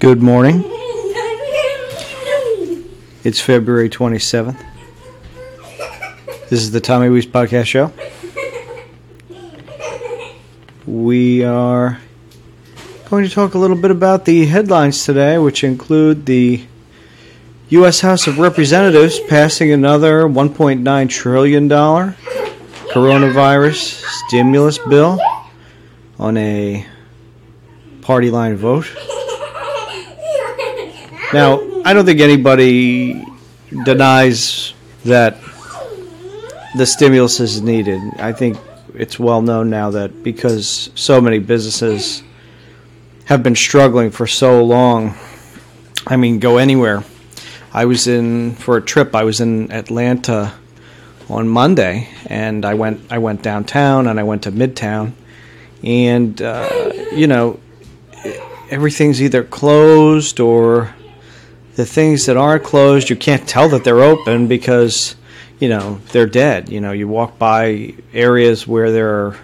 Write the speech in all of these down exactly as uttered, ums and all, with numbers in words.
Good morning. It's February twenty-seventh. This is the Tommy Weiss podcast show. We are going to talk a little bit about the headlines today, which include the U S House of Representatives passing another one point nine trillion dollars coronavirus stimulus bill on a party line vote. Now, I don't think anybody denies that the stimulus is needed. I think it's well known now that because so many businesses have been struggling for so long, I mean, go anywhere. I was in, for a trip, I was in Atlanta on Monday, and I went I went downtown, and I went to Midtown, and, uh, you know, everything's either closed or... The things that are closed, you can't tell that they're open because, you know, they're dead. You know, you walk by areas where there are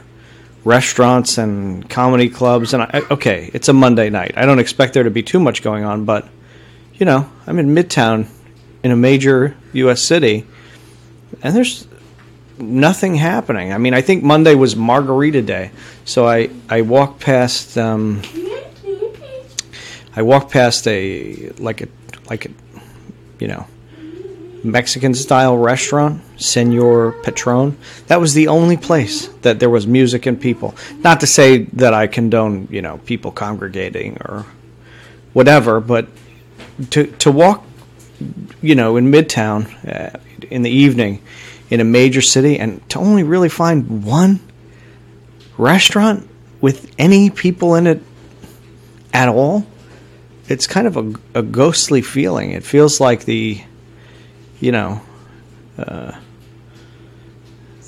restaurants and comedy clubs. And, I, okay, it's a Monday night. I don't expect there to be too much going on. But, you know, I'm in Midtown in a major U S city, and there's nothing happening. I mean, I think Monday was Margarita Day. So I, I walked past um, I walked past a, like a, like a, you know, Mexican-style restaurant, Señor Patron. That was the only place that there was music and people. Not to say that I condone, you know, people congregating or whatever, but to to walk, you know, in Midtown uh, in the evening in a major city and to only really find one restaurant with any people in it at all, it's kind of a, a ghostly feeling. It feels like the, you know, uh,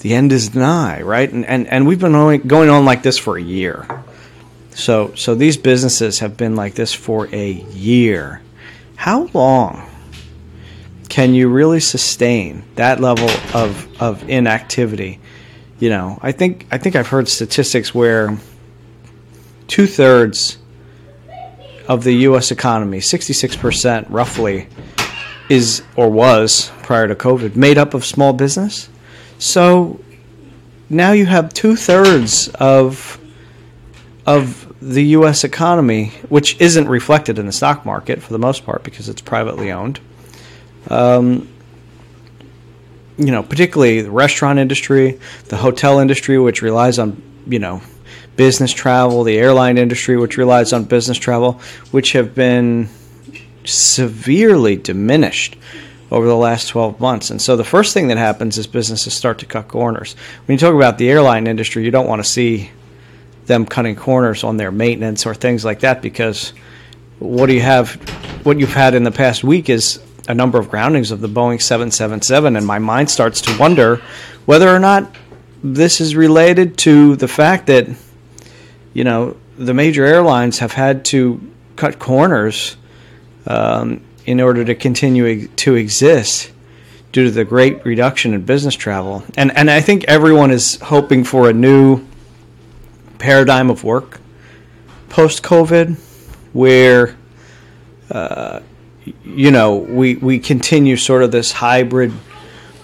the end is nigh, right? And and, and we've been only going on like this for a year. So so these businesses have been like this for a year. How long can you really sustain that level of, of inactivity? You know, I think I think I've heard statistics where two-thirds of the U S economy, sixty-six percent roughly, is or was prior to COVID made up of small business. So now you have two-thirds of of the U S economy, which isn't reflected in the stock market for the most part because it's privately owned. Um, you know, particularly the restaurant industry, the hotel industry, which relies on, you know, business travel, the airline industry, which relies on business travel, which have been severely diminished over the last twelve months. And so the first thing that happens is businesses start to cut corners. When you talk about the airline industry, you don't want to see them cutting corners on their maintenance or things like that, because what do you have, what you've had in the past week is a number of groundings of the Boeing seven seventy-seven, and my mind starts to wonder whether or not this is related to the fact that, you know, the major airlines have had to cut corners um, in order to continue to exist due to the great reduction in business travel. And and I think everyone is hoping for a new paradigm of work post-COVID where, uh, you know, we, we continue sort of this hybrid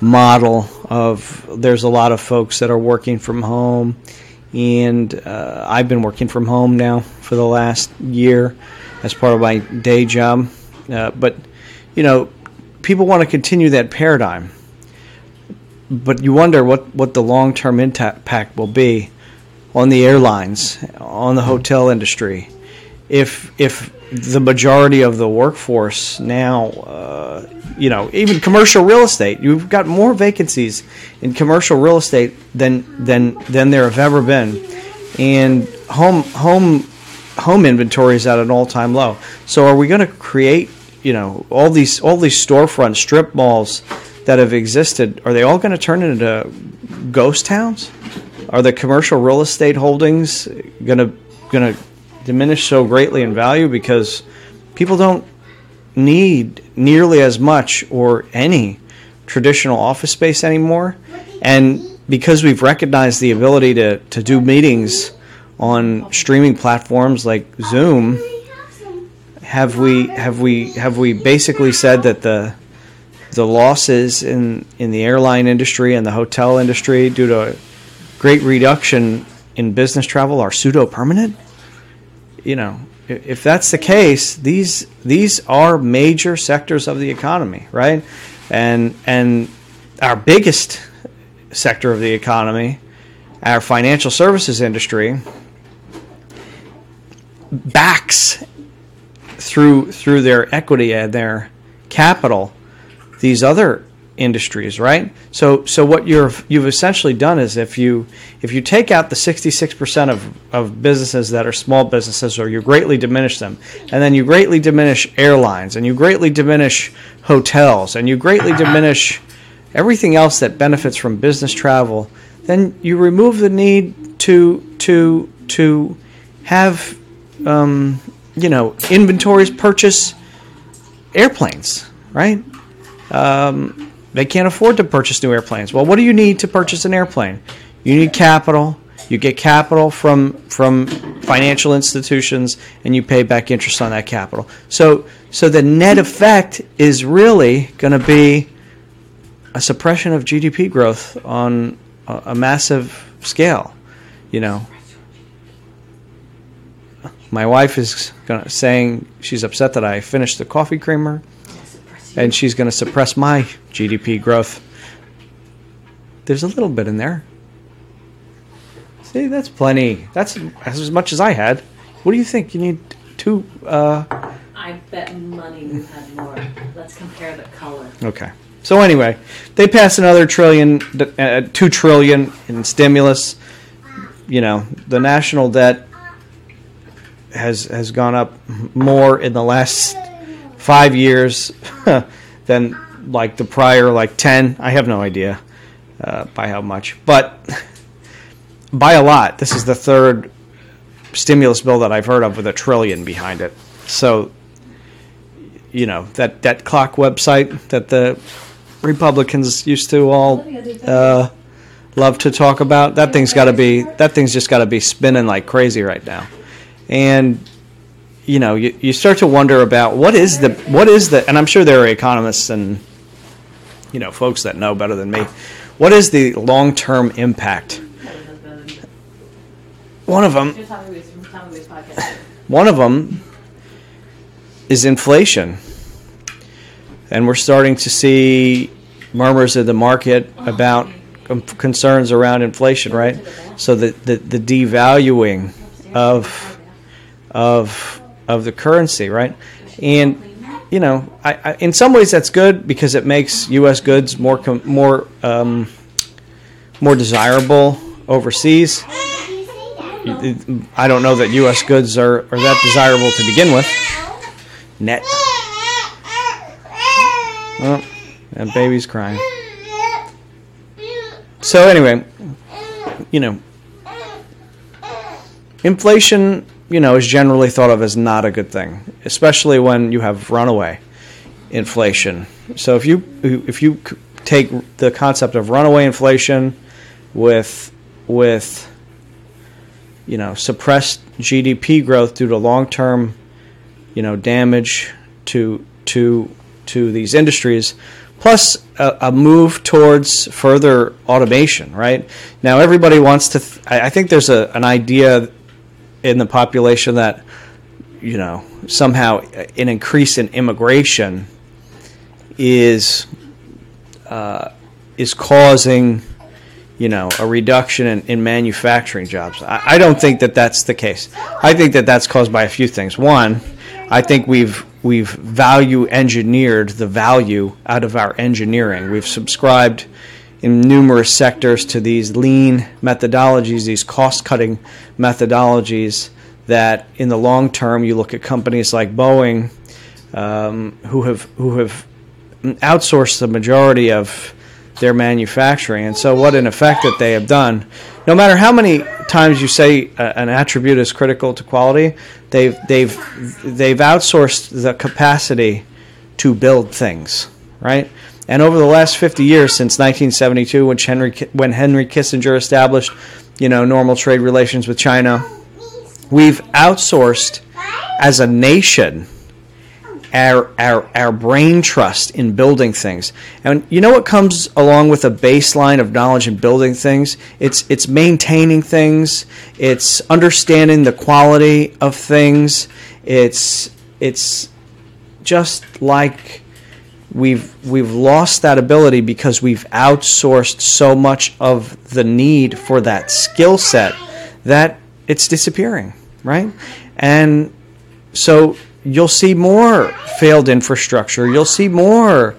model of there's a lot of folks that are working from home. And uh, I've been working from home now for the last year as part of my day job. Uh, but, you know, people want to continue that paradigm. But you wonder what, what the long-term impact will be on the airlines, on the hotel industry, if if the majority of the workforce now, uh, you know, even commercial real estate, you've got more vacancies in commercial real estate than than than there have ever been, and home home home inventory is at an all-time low. So are we going to create, you know, all these all these storefront strip malls that have existed? Are they all going to turn into ghost towns? Are the commercial real estate holdings going to going to diminish so greatly in value because people don't need nearly as much or any traditional office space anymore? And because we've recognized the ability to, to do meetings on streaming platforms like Zoom, have we have we have we basically said that the the losses in, in the airline industry and the hotel industry due to a great reduction in business travel are pseudo permanent? You know, if that's the case, these these are major sectors of the economy, right? And and our biggest sector of the economy, our financial services industry, backs through through their equity and their capital these other industries, right? So so what you've you've essentially done is if you if you take out the sixty-six percent of, of businesses that are small businesses, or you greatly diminish them, and then you greatly diminish airlines, and you greatly diminish hotels, and you greatly diminish everything else that benefits from business travel, then you remove the need to to to have um, you know, inventories purchase airplanes, right? Um, they can't afford to purchase new airplanes. Well, what do you need to purchase an airplane? You need capital. You get capital from from financial institutions, and you pay back interest on that capital. So, so the net effect is really going to be a suppression of G D P growth on a, a massive scale, you know. My wife is gonna, saying she's upset that I finished the coffee creamer, and she's going to suppress my G D P growth. There's a little bit in there. See, that's plenty. That's as much as I had. What do you think? You need two? Uh... I bet money you had more. Let's compare the color. Okay. So anyway, they pass another trillion, uh, two trillion in stimulus. You know, the national debt has has gone up more in the last five years than like the prior like ten. I have no idea uh, by how much, but by a lot. This is the third stimulus bill that I've heard of with a trillion behind it. So, you know, that debt clock website that the Republicans used to all uh, love to talk about, that thing's got to be that thing's just got to be spinning like crazy right now. And, you know, you, you start to wonder about what is the, what is the, and I'm sure there are economists and, you know, folks that know better than me, what is the long-term impact? One of them, one of them is inflation. And we're starting to see murmurs in the market about concerns around inflation, right? So the, the, the devaluing of of of the currency, right? And you know, I, I, in some ways that's good because it makes U S goods more com- more um, more desirable overseas. I don't know that U S goods are, are that desirable to begin with. Net. Oh, that baby's crying. So anyway, you know, inflation, you know, is generally thought of as not a good thing, especially when you have runaway inflation. So if you if you take the concept of runaway inflation with with you know, suppressed G D P growth due to long-term, you know, damage to to to these industries, plus a, a move towards further automation, right? Now everybody wants to th- I think there's a an idea in the population that, you know, somehow an increase in immigration is uh, is causing, you know, a reduction in, in manufacturing jobs. I, I don't think that that's the case. I think that that's caused by a few things. One, I think we've we've value engineered the value out of our engineering. We've subscribed in numerous sectors to these lean methodologies, these cost-cutting methodologies that in the long term, you look at companies like Boeing um, who have who have outsourced the majority of their manufacturing. And so what in effect that they have done, no matter how many times you say uh, an attribute is critical to quality, they've, they've, they've outsourced the capacity to build things, right? And over the last fifty years, since nineteen seventy-two, when Henry, when Henry Kissinger established, you know, normal trade relations with China, we've outsourced as a nation our, our, our brain trust in building things. And you know what comes along with a baseline of knowledge in building things? It's, it's maintaining things. It's understanding the quality of things. It's, it's just like we've, we've lost that ability because we've outsourced so much of the need for that skill set that it's disappearing, right? And so you'll see more failed infrastructure. You'll see more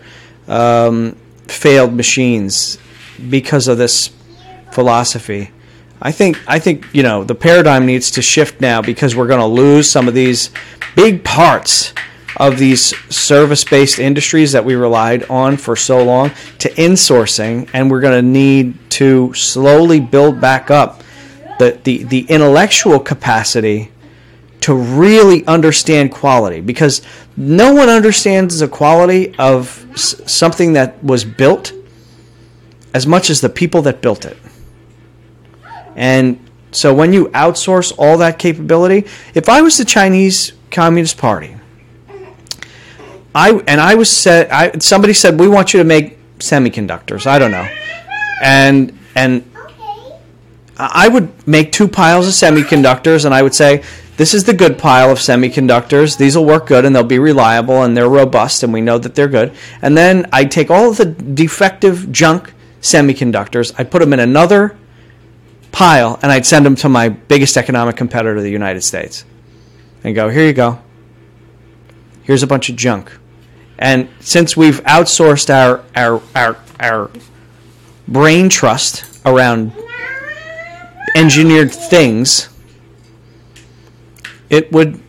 um, failed machines because of this philosophy. I think I think you know the paradigm needs to shift now because we're going to lose some of these big parts of these service-based industries that we relied on for so long to insourcing, and we're going to need to slowly build back up the the, the intellectual capacity to really understand quality, because no one understands the quality of s- something that was built as much as the people that built it. And so when you outsource all that capability, if I was the Chinese Communist Party, I and I was said, I, somebody said, we want you to make semiconductors, I don't know, and and I would make two piles of semiconductors, and I would say, this is the good pile of semiconductors. These will work good, and they'll be reliable, and they're robust, and we know that they're good. And then I take all of the defective junk semiconductors, I put them in another pile, and I'd send them to my biggest economic competitor, the United States, and go, here you go. Here's a bunch of junk. And since we've outsourced our our our, our brain trust around engineered things, it would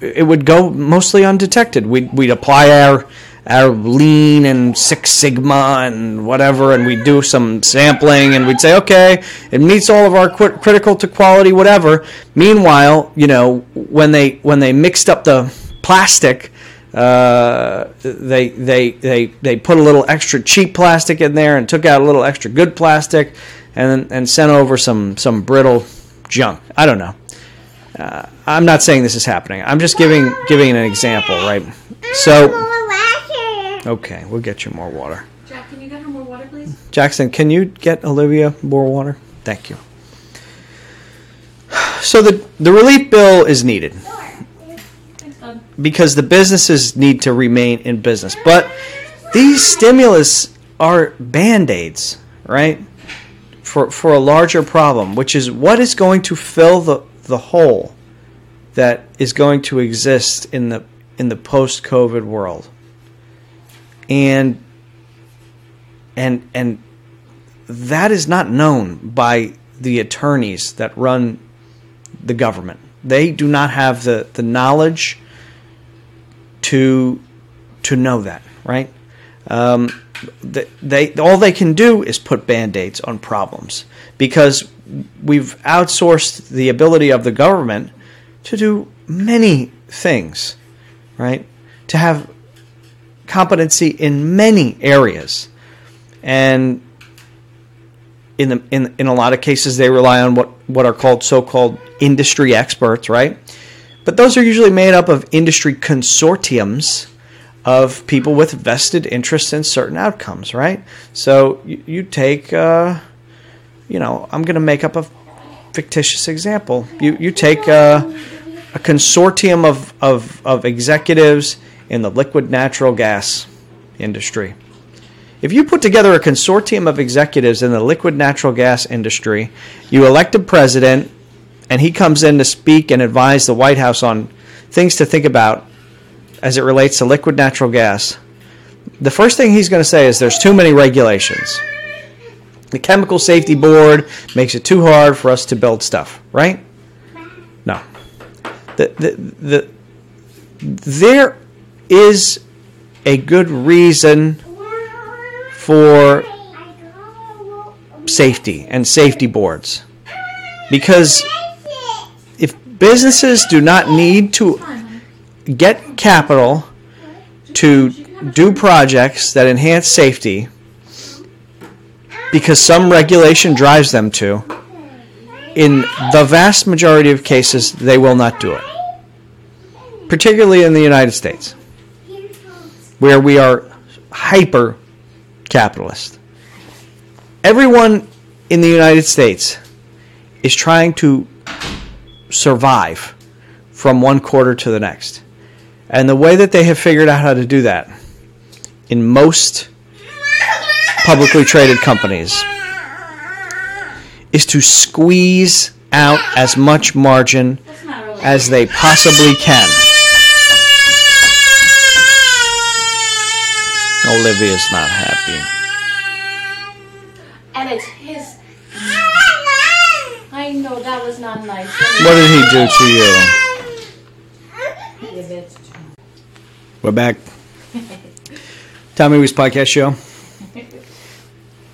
it would go mostly undetected. We'd, we'd apply our our lean and Six Sigma and whatever, and we'd do some sampling, and we'd say, okay, it meets all of our qu- critical to quality, whatever. Meanwhile, you know, when they when they mixed up the plastic, uh, they they they they put a little extra cheap plastic in there and took out a little extra good plastic, and and sent over some some brittle junk. I don't know. Uh, I'm not saying this is happening. I'm just giving giving an example, right? So, okay, we'll get you more water. Jack, can you get her more water, please? Jackson, can you get Olivia more water? Thank you. So the the relief bill is needed because the businesses need to remain in business. But these stimulus are band-aids, right? For for a larger problem, which is what is going to fill the the hole that is going to exist in the in the post-COVID world. And and and that is not known by the attorneys that run the government. They do not have the, the knowledge to to know that, right? Um, they, they all they can do is put band-aids on problems because we've outsourced the ability of the government to do many things, right? To have competency in many areas, and in the, in in a lot of cases they rely on what, what are called so-called industry experts, right? But those are usually made up of industry consortiums of people with vested interests in certain outcomes, right? So you, you take. Uh, You know, I'm going to make up a fictitious example. You you take a, a consortium of, of, of executives in the liquid natural gas industry. If you put together a consortium of executives in the liquid natural gas industry, you elect a president, and he comes in to speak and advise the White House on things to think about as it relates to liquid natural gas. The first thing he's going to say is there's too many regulations. The Chemical Safety Board makes it too hard for us to build stuff, right? No. The, the, the, there is a good reason for safety and safety boards. Because if businesses do not need to get capital to do projects that enhance safety, because some regulation drives them to, in the vast majority of cases, they will not do it, particularly in the United States. where we are hyper capitalist. Everyone in the United States is trying to survive from one quarter to the next. And the way that they have figured out how to do that in most publicly traded companies is to squeeze out as much margin as they possibly can. Olivia's not happy. And it's his... I know, that was not nice. What did he do to you? Give it. We're back. Tommy Weiss Podcast Show.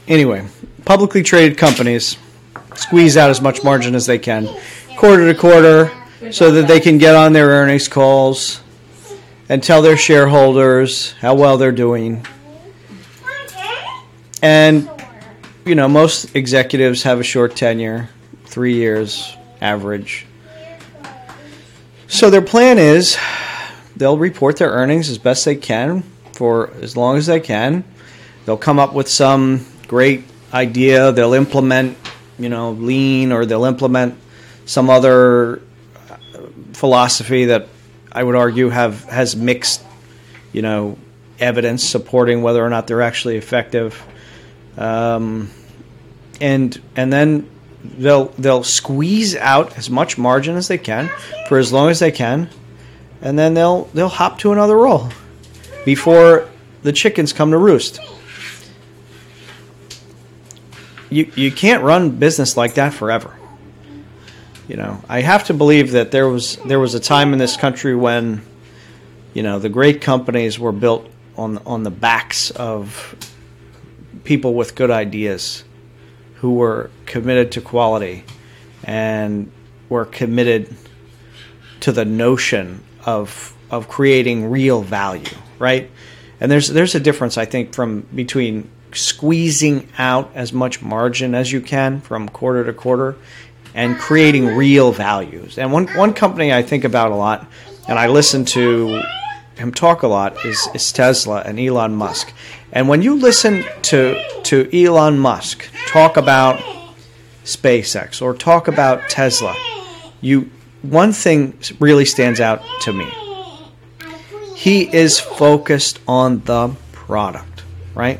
Anyway, publicly traded companies squeeze out as much margin as they can, quarter to quarter, so that they can get on their earnings calls and tell their shareholders how well they're doing. And, you know, most executives have a short tenure, three years average. So their plan is they'll report their earnings as best they can for as long as they can. They'll come up with some great idea. They'll implement, you know, lean, or they'll implement some other philosophy that I would argue have has mixed, you know, evidence supporting whether or not they're actually effective. Um, and and then they'll they'll squeeze out as much margin as they can for as long as they can, and then they'll they'll hop to another role before the chickens come to roost. You you can't run business like that forever. You know, I have to believe that there was there was a time in this country when, you know, the great companies were built on on the backs of people with good ideas, who were committed to quality, and were committed to the notion of of creating real value, right? And there's there's a difference, I think, from between squeezing out as much margin as you can from quarter to quarter and creating real values. And one, one company I think about a lot, and I listen to him talk a lot, is, is Tesla and Elon Musk. And when you listen to, to Elon Musk talk about SpaceX or talk about Tesla, you one thing really stands out to me. He is focused on the product, right?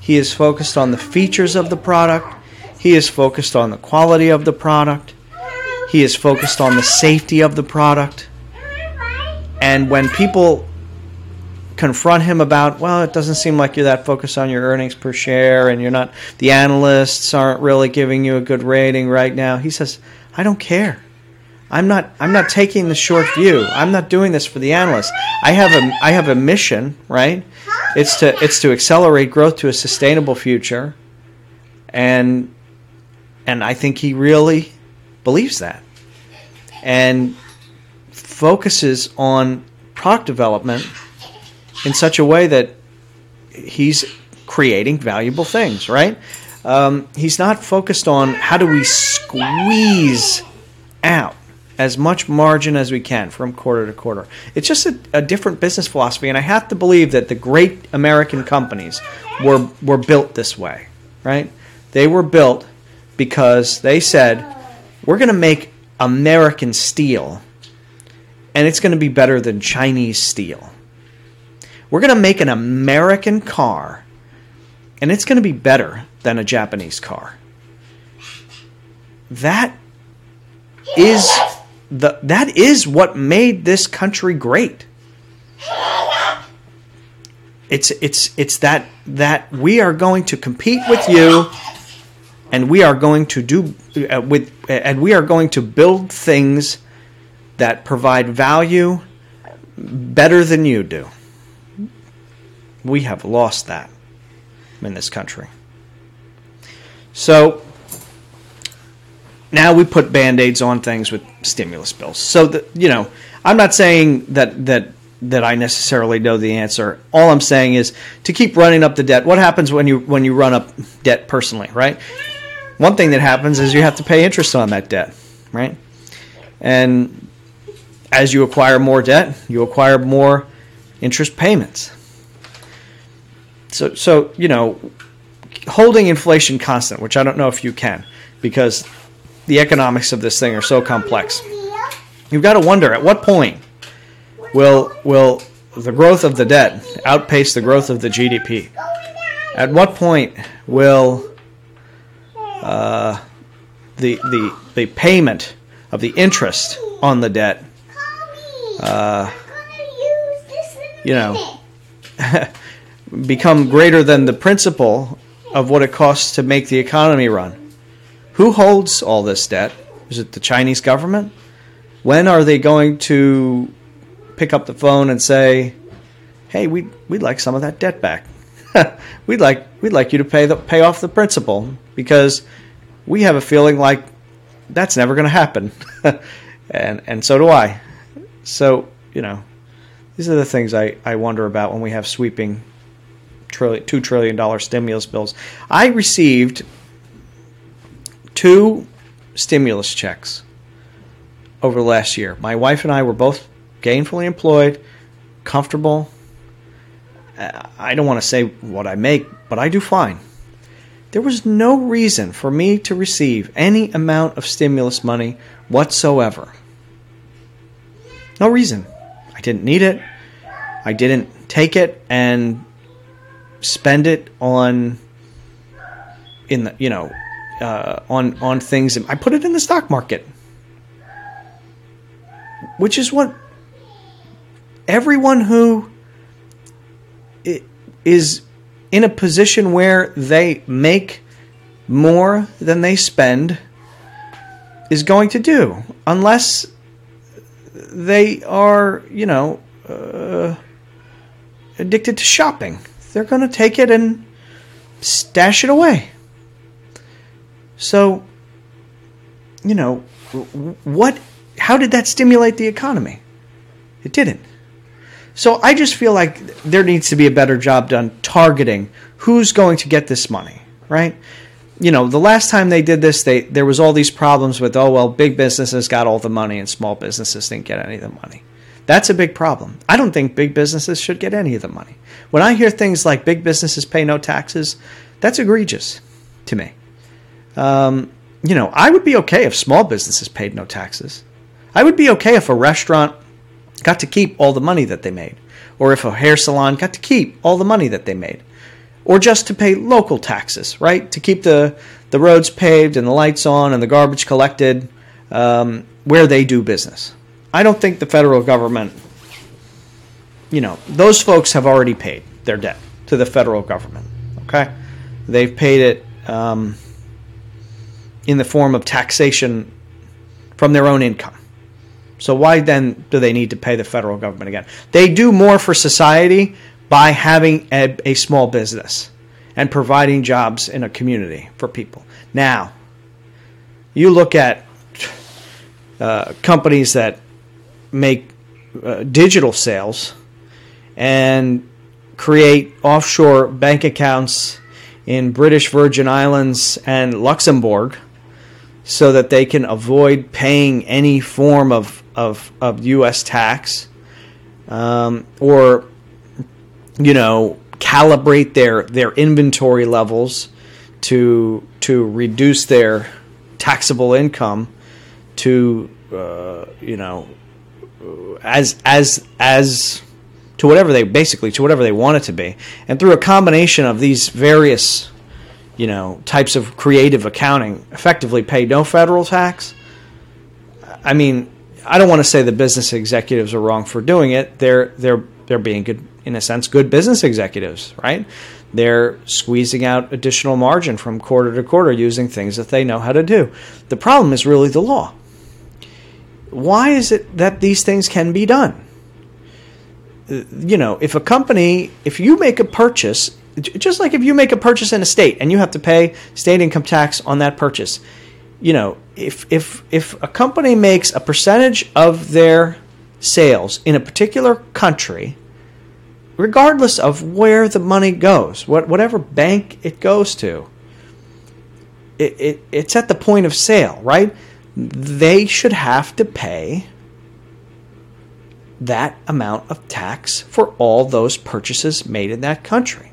He is focused on the features of the product. He is focused on the quality of the product. He is focused on the safety of the product. And when people confront him about, well, it doesn't seem like you're that focused on your earnings per share, and you're not, the analysts aren't really giving you a good rating right now, he says, I don't care. I'm not I'm not taking the short view. I'm not doing this for the analysts. I have a I have a mission, right? It's to it's to accelerate growth to a sustainable future. And and I think he really believes that. And focuses on product development in such a way that he's creating valuable things, right? Um, he's not focused on how do we squeeze out as much margin as we can from quarter to quarter. It's just a, a different business philosophy, and I have to believe that the great American companies were were built this way, right? They were built because they said, we're going to make American steel, and it's going to be better than Chinese steel. We're going to make an American car, and it's going to be better than a Japanese car. That is... The, that is what made this country great. It's it's it's that that we are going to compete with you, and we are going to do uh, with and we are going to build things that provide value better than you do. We have lost that in this country. So now we put Band-Aids on things with stimulus bills. So, the, you know, I'm not saying that, that that I necessarily know the answer. All I'm saying is to keep running up the debt. What happens when you when you run up debt personally, right? One thing that happens is you have to pay interest on that debt, right? And as you acquire more debt, you acquire more interest payments. So, so you know, holding inflation constant, which I don't know if you can, because the economics of this thing are so complex. You've got to wonder at what point will will the growth of the debt outpace the growth of the G D P? At what point will uh, the the the payment of the interest on the debt, uh, you know, become greater than the principal of what it costs to make the economy run? Who holds all this debt? Is it the Chinese government? When are they going to pick up the phone and say, "Hey, we we'd like some of that debt back. we'd like we'd like you to pay the pay off the principal because we have a feeling like that's never going to happen," and and so do I. So you know, these are the things I, I wonder about when we have sweeping trillion, two trillion dollar stimulus bills. I received two stimulus checks over the last year. My wife and I were both gainfully employed, comfortable. I don't want to say what I make, but I do fine. There was no reason for me to receive any amount of stimulus money whatsoever. No reason. I didn't need it. I didn't take it and spend it on, in the, you know, uh, on on things. I put it in the stock market, which is what everyone who is in a position where they make more than they spend is going to do, unless they are, you know, uh, addicted to shopping. They're going to take it and stash it away. So, you know, what? How did that stimulate the economy? It didn't. So I just feel like there needs to be a better job done targeting who's going to get this money, right? You know, the last time they did this, they there was all these problems with, oh, well, big businesses got all the money and small businesses didn't get any of the money. That's a big problem. I don't think big businesses should get any of the money. When I hear things like big businesses pay no taxes, that's egregious to me. Um, you know, I would be okay if small businesses paid no taxes. I would be okay if a restaurant got to keep all the money that they made, or if a hair salon got to keep all the money that they made, or just to pay local taxes, right? To keep the, the roads paved and the lights on and the garbage collected um, where they do business. I don't think the federal government, you know, those folks have already paid their debt to the federal government, okay? They've paid it um, in the form of taxation from their own income. So why then do they need to pay the federal government again? They do more for society by having a, a small business and providing jobs in a community for people. Now, you look at uh, companies that make uh, digital sales and create offshore bank accounts in British Virgin Islands and Luxembourg so that they can avoid paying any form of Of, of U S tax, um, or, you know, calibrate their, their inventory levels to to reduce their taxable income to uh, you know as as as to whatever they basically to whatever they want it to be, and through a combination of these various you know types of creative accounting, effectively pay no federal tax. I mean, I don't want to say the business executives are wrong for doing it. They're they're they're being good, in a sense, good business executives, right? They're squeezing out additional margin from quarter to quarter using things that they know how to do. The problem is really the law. Why is it that these things can be done? You know, if a company, if you make a purchase, just like if you make a purchase in a state and you have to pay state income tax on that purchase, you know, if if if a company makes a percentage of their sales in a particular country, regardless of where the money goes, what whatever bank it goes to, it, it it's at the point of sale, right? They should have to pay that amount of tax for all those purchases made in that country.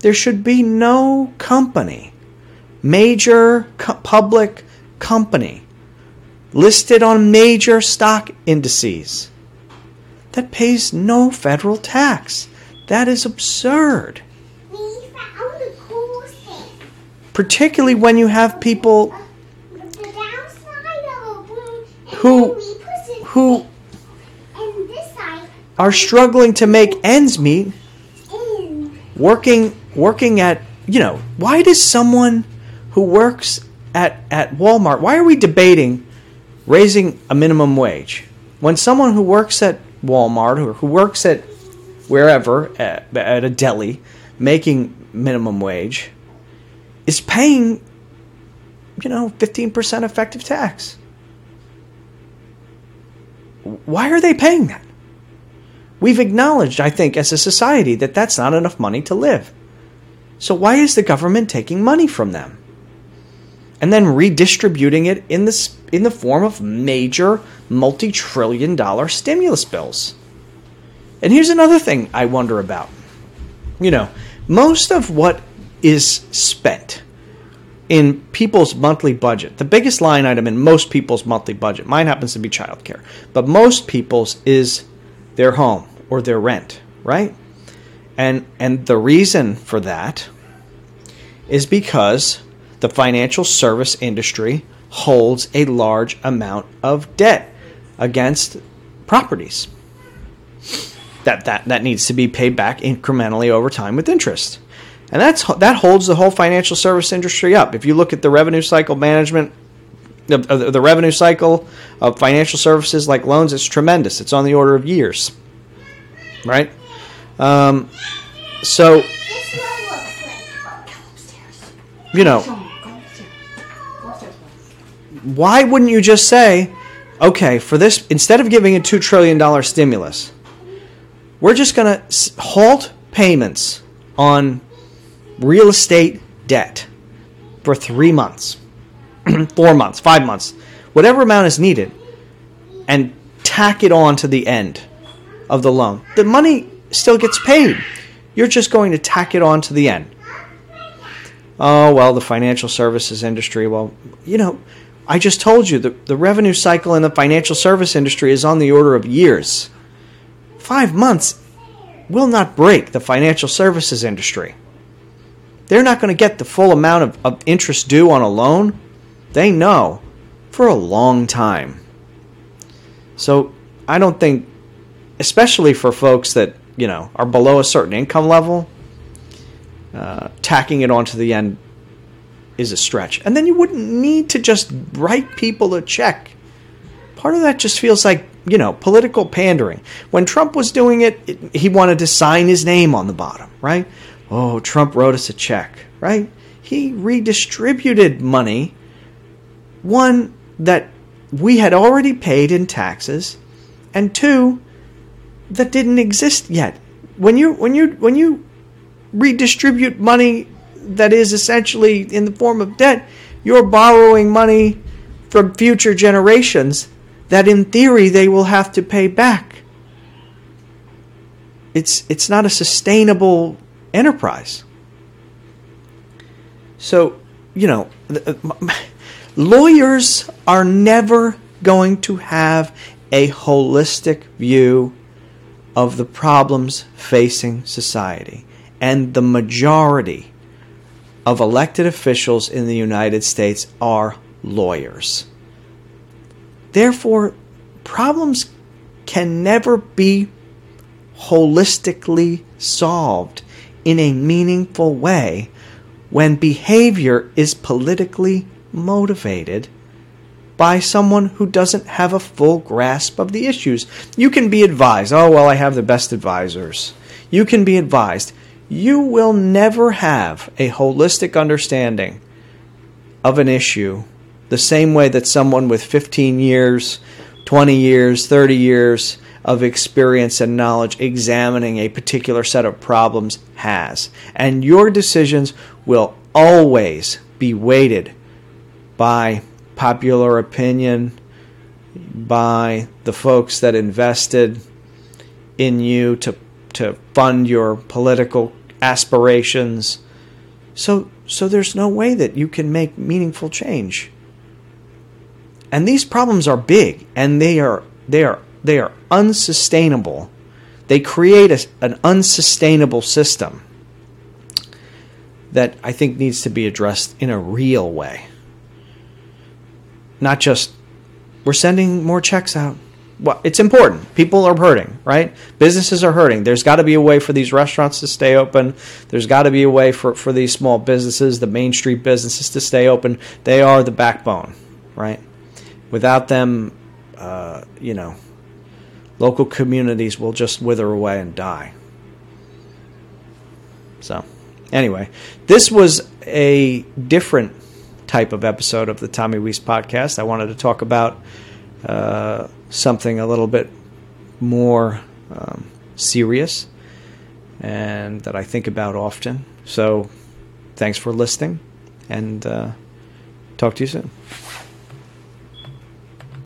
there should be no company, major co- public company, listed on major stock indices that pays no federal tax. That is absurd. We found the coolest thing. Particularly when you have people who who are struggling to make ends meet, working working at, you know, why does someone who works at, at Walmart, why are we debating raising a minimum wage? When someone who works at Walmart or who works at wherever, at, at a deli, making minimum wage, is paying, you know, fifteen percent effective tax. Why are they paying that? We've acknowledged, I think, as a society that that's not enough money to live. So why is the government taking money from them and then redistributing it in the, in the form of major multi-trillion dollar stimulus bills? And here's another thing I wonder about. You know, most of what is spent in people's monthly budget, the biggest line item in most people's monthly budget, mine happens to be childcare, but most people's is their home or their rent, right? And and the reason for that is because the financial service industry holds a large amount of debt against properties that that that needs to be paid back incrementally over time with interest. And that's that holds the whole financial service industry up. If you look at the revenue cycle management, the, the revenue cycle of financial services like loans, it's tremendous. It's on the order of years, right? Um, so, you know, why wouldn't you just say, okay, for this, instead of giving a two trillion dollars stimulus, we're just going to halt payments on real estate debt for three months, four months, five months, whatever amount is needed, and tack it on to the end of the loan. The money still gets paid. You're just going to tack it on to the end. Oh, well, the financial services industry, well, you know, I just told you the, the revenue cycle in the financial service industry is on the order of years. Five months will not break the financial services industry. They're not going to get the full amount of, of interest due on a loan, they know, for a long time. So I don't think, especially for folks that, you know, are below a certain income level, uh, tacking it onto the end is a stretch. And then you wouldn't need to just write people a check. Part of that just feels like, you know, political pandering. When Trump was doing it, it he wanted to sign his name on the bottom, right? Oh, Trump wrote us a check, right? He redistributed money, one, that we had already paid in taxes, and two, that didn't exist yet. When you when you when you redistribute money that is essentially in the form of debt, you're borrowing money from future generations that in theory they will have to pay back. It's it's not a sustainable enterprise. So, you know, lawyers are never going to have a holistic view of the problems facing society. And the majority of elected officials in the United States are lawyers. Therefore, problems can never be holistically solved in a meaningful way when behavior is politically motivated by someone who doesn't have a full grasp of the issues. You can be advised, oh, well, I have the best advisors. You can be advised. You will never have a holistic understanding of an issue the same way that someone with fifteen years, twenty years, thirty years of experience and knowledge examining a particular set of problems has. And your decisions will always be weighted by popular opinion, by the folks that invested in you to to fund your political aspirations. So, so there's no way that you can make meaningful change. And these problems are big, and they are they are they are unsustainable. They create a, an unsustainable system that I think needs to be addressed in a real way. Not just, we're sending more checks out. Well, it's important. People are hurting, right? Businesses are hurting. There's got to be a way for these restaurants to stay open. There's got to be a way for, for these small businesses, the Main Street businesses, to stay open. They are the backbone, right? Without them, uh, you know, local communities will just wither away and die. So, anyway, this was a different type of episode of the Tommy Weiss podcast. I wanted to talk about uh, something a little bit more um, serious and that I think about often. So thanks for listening, and uh, talk to you soon.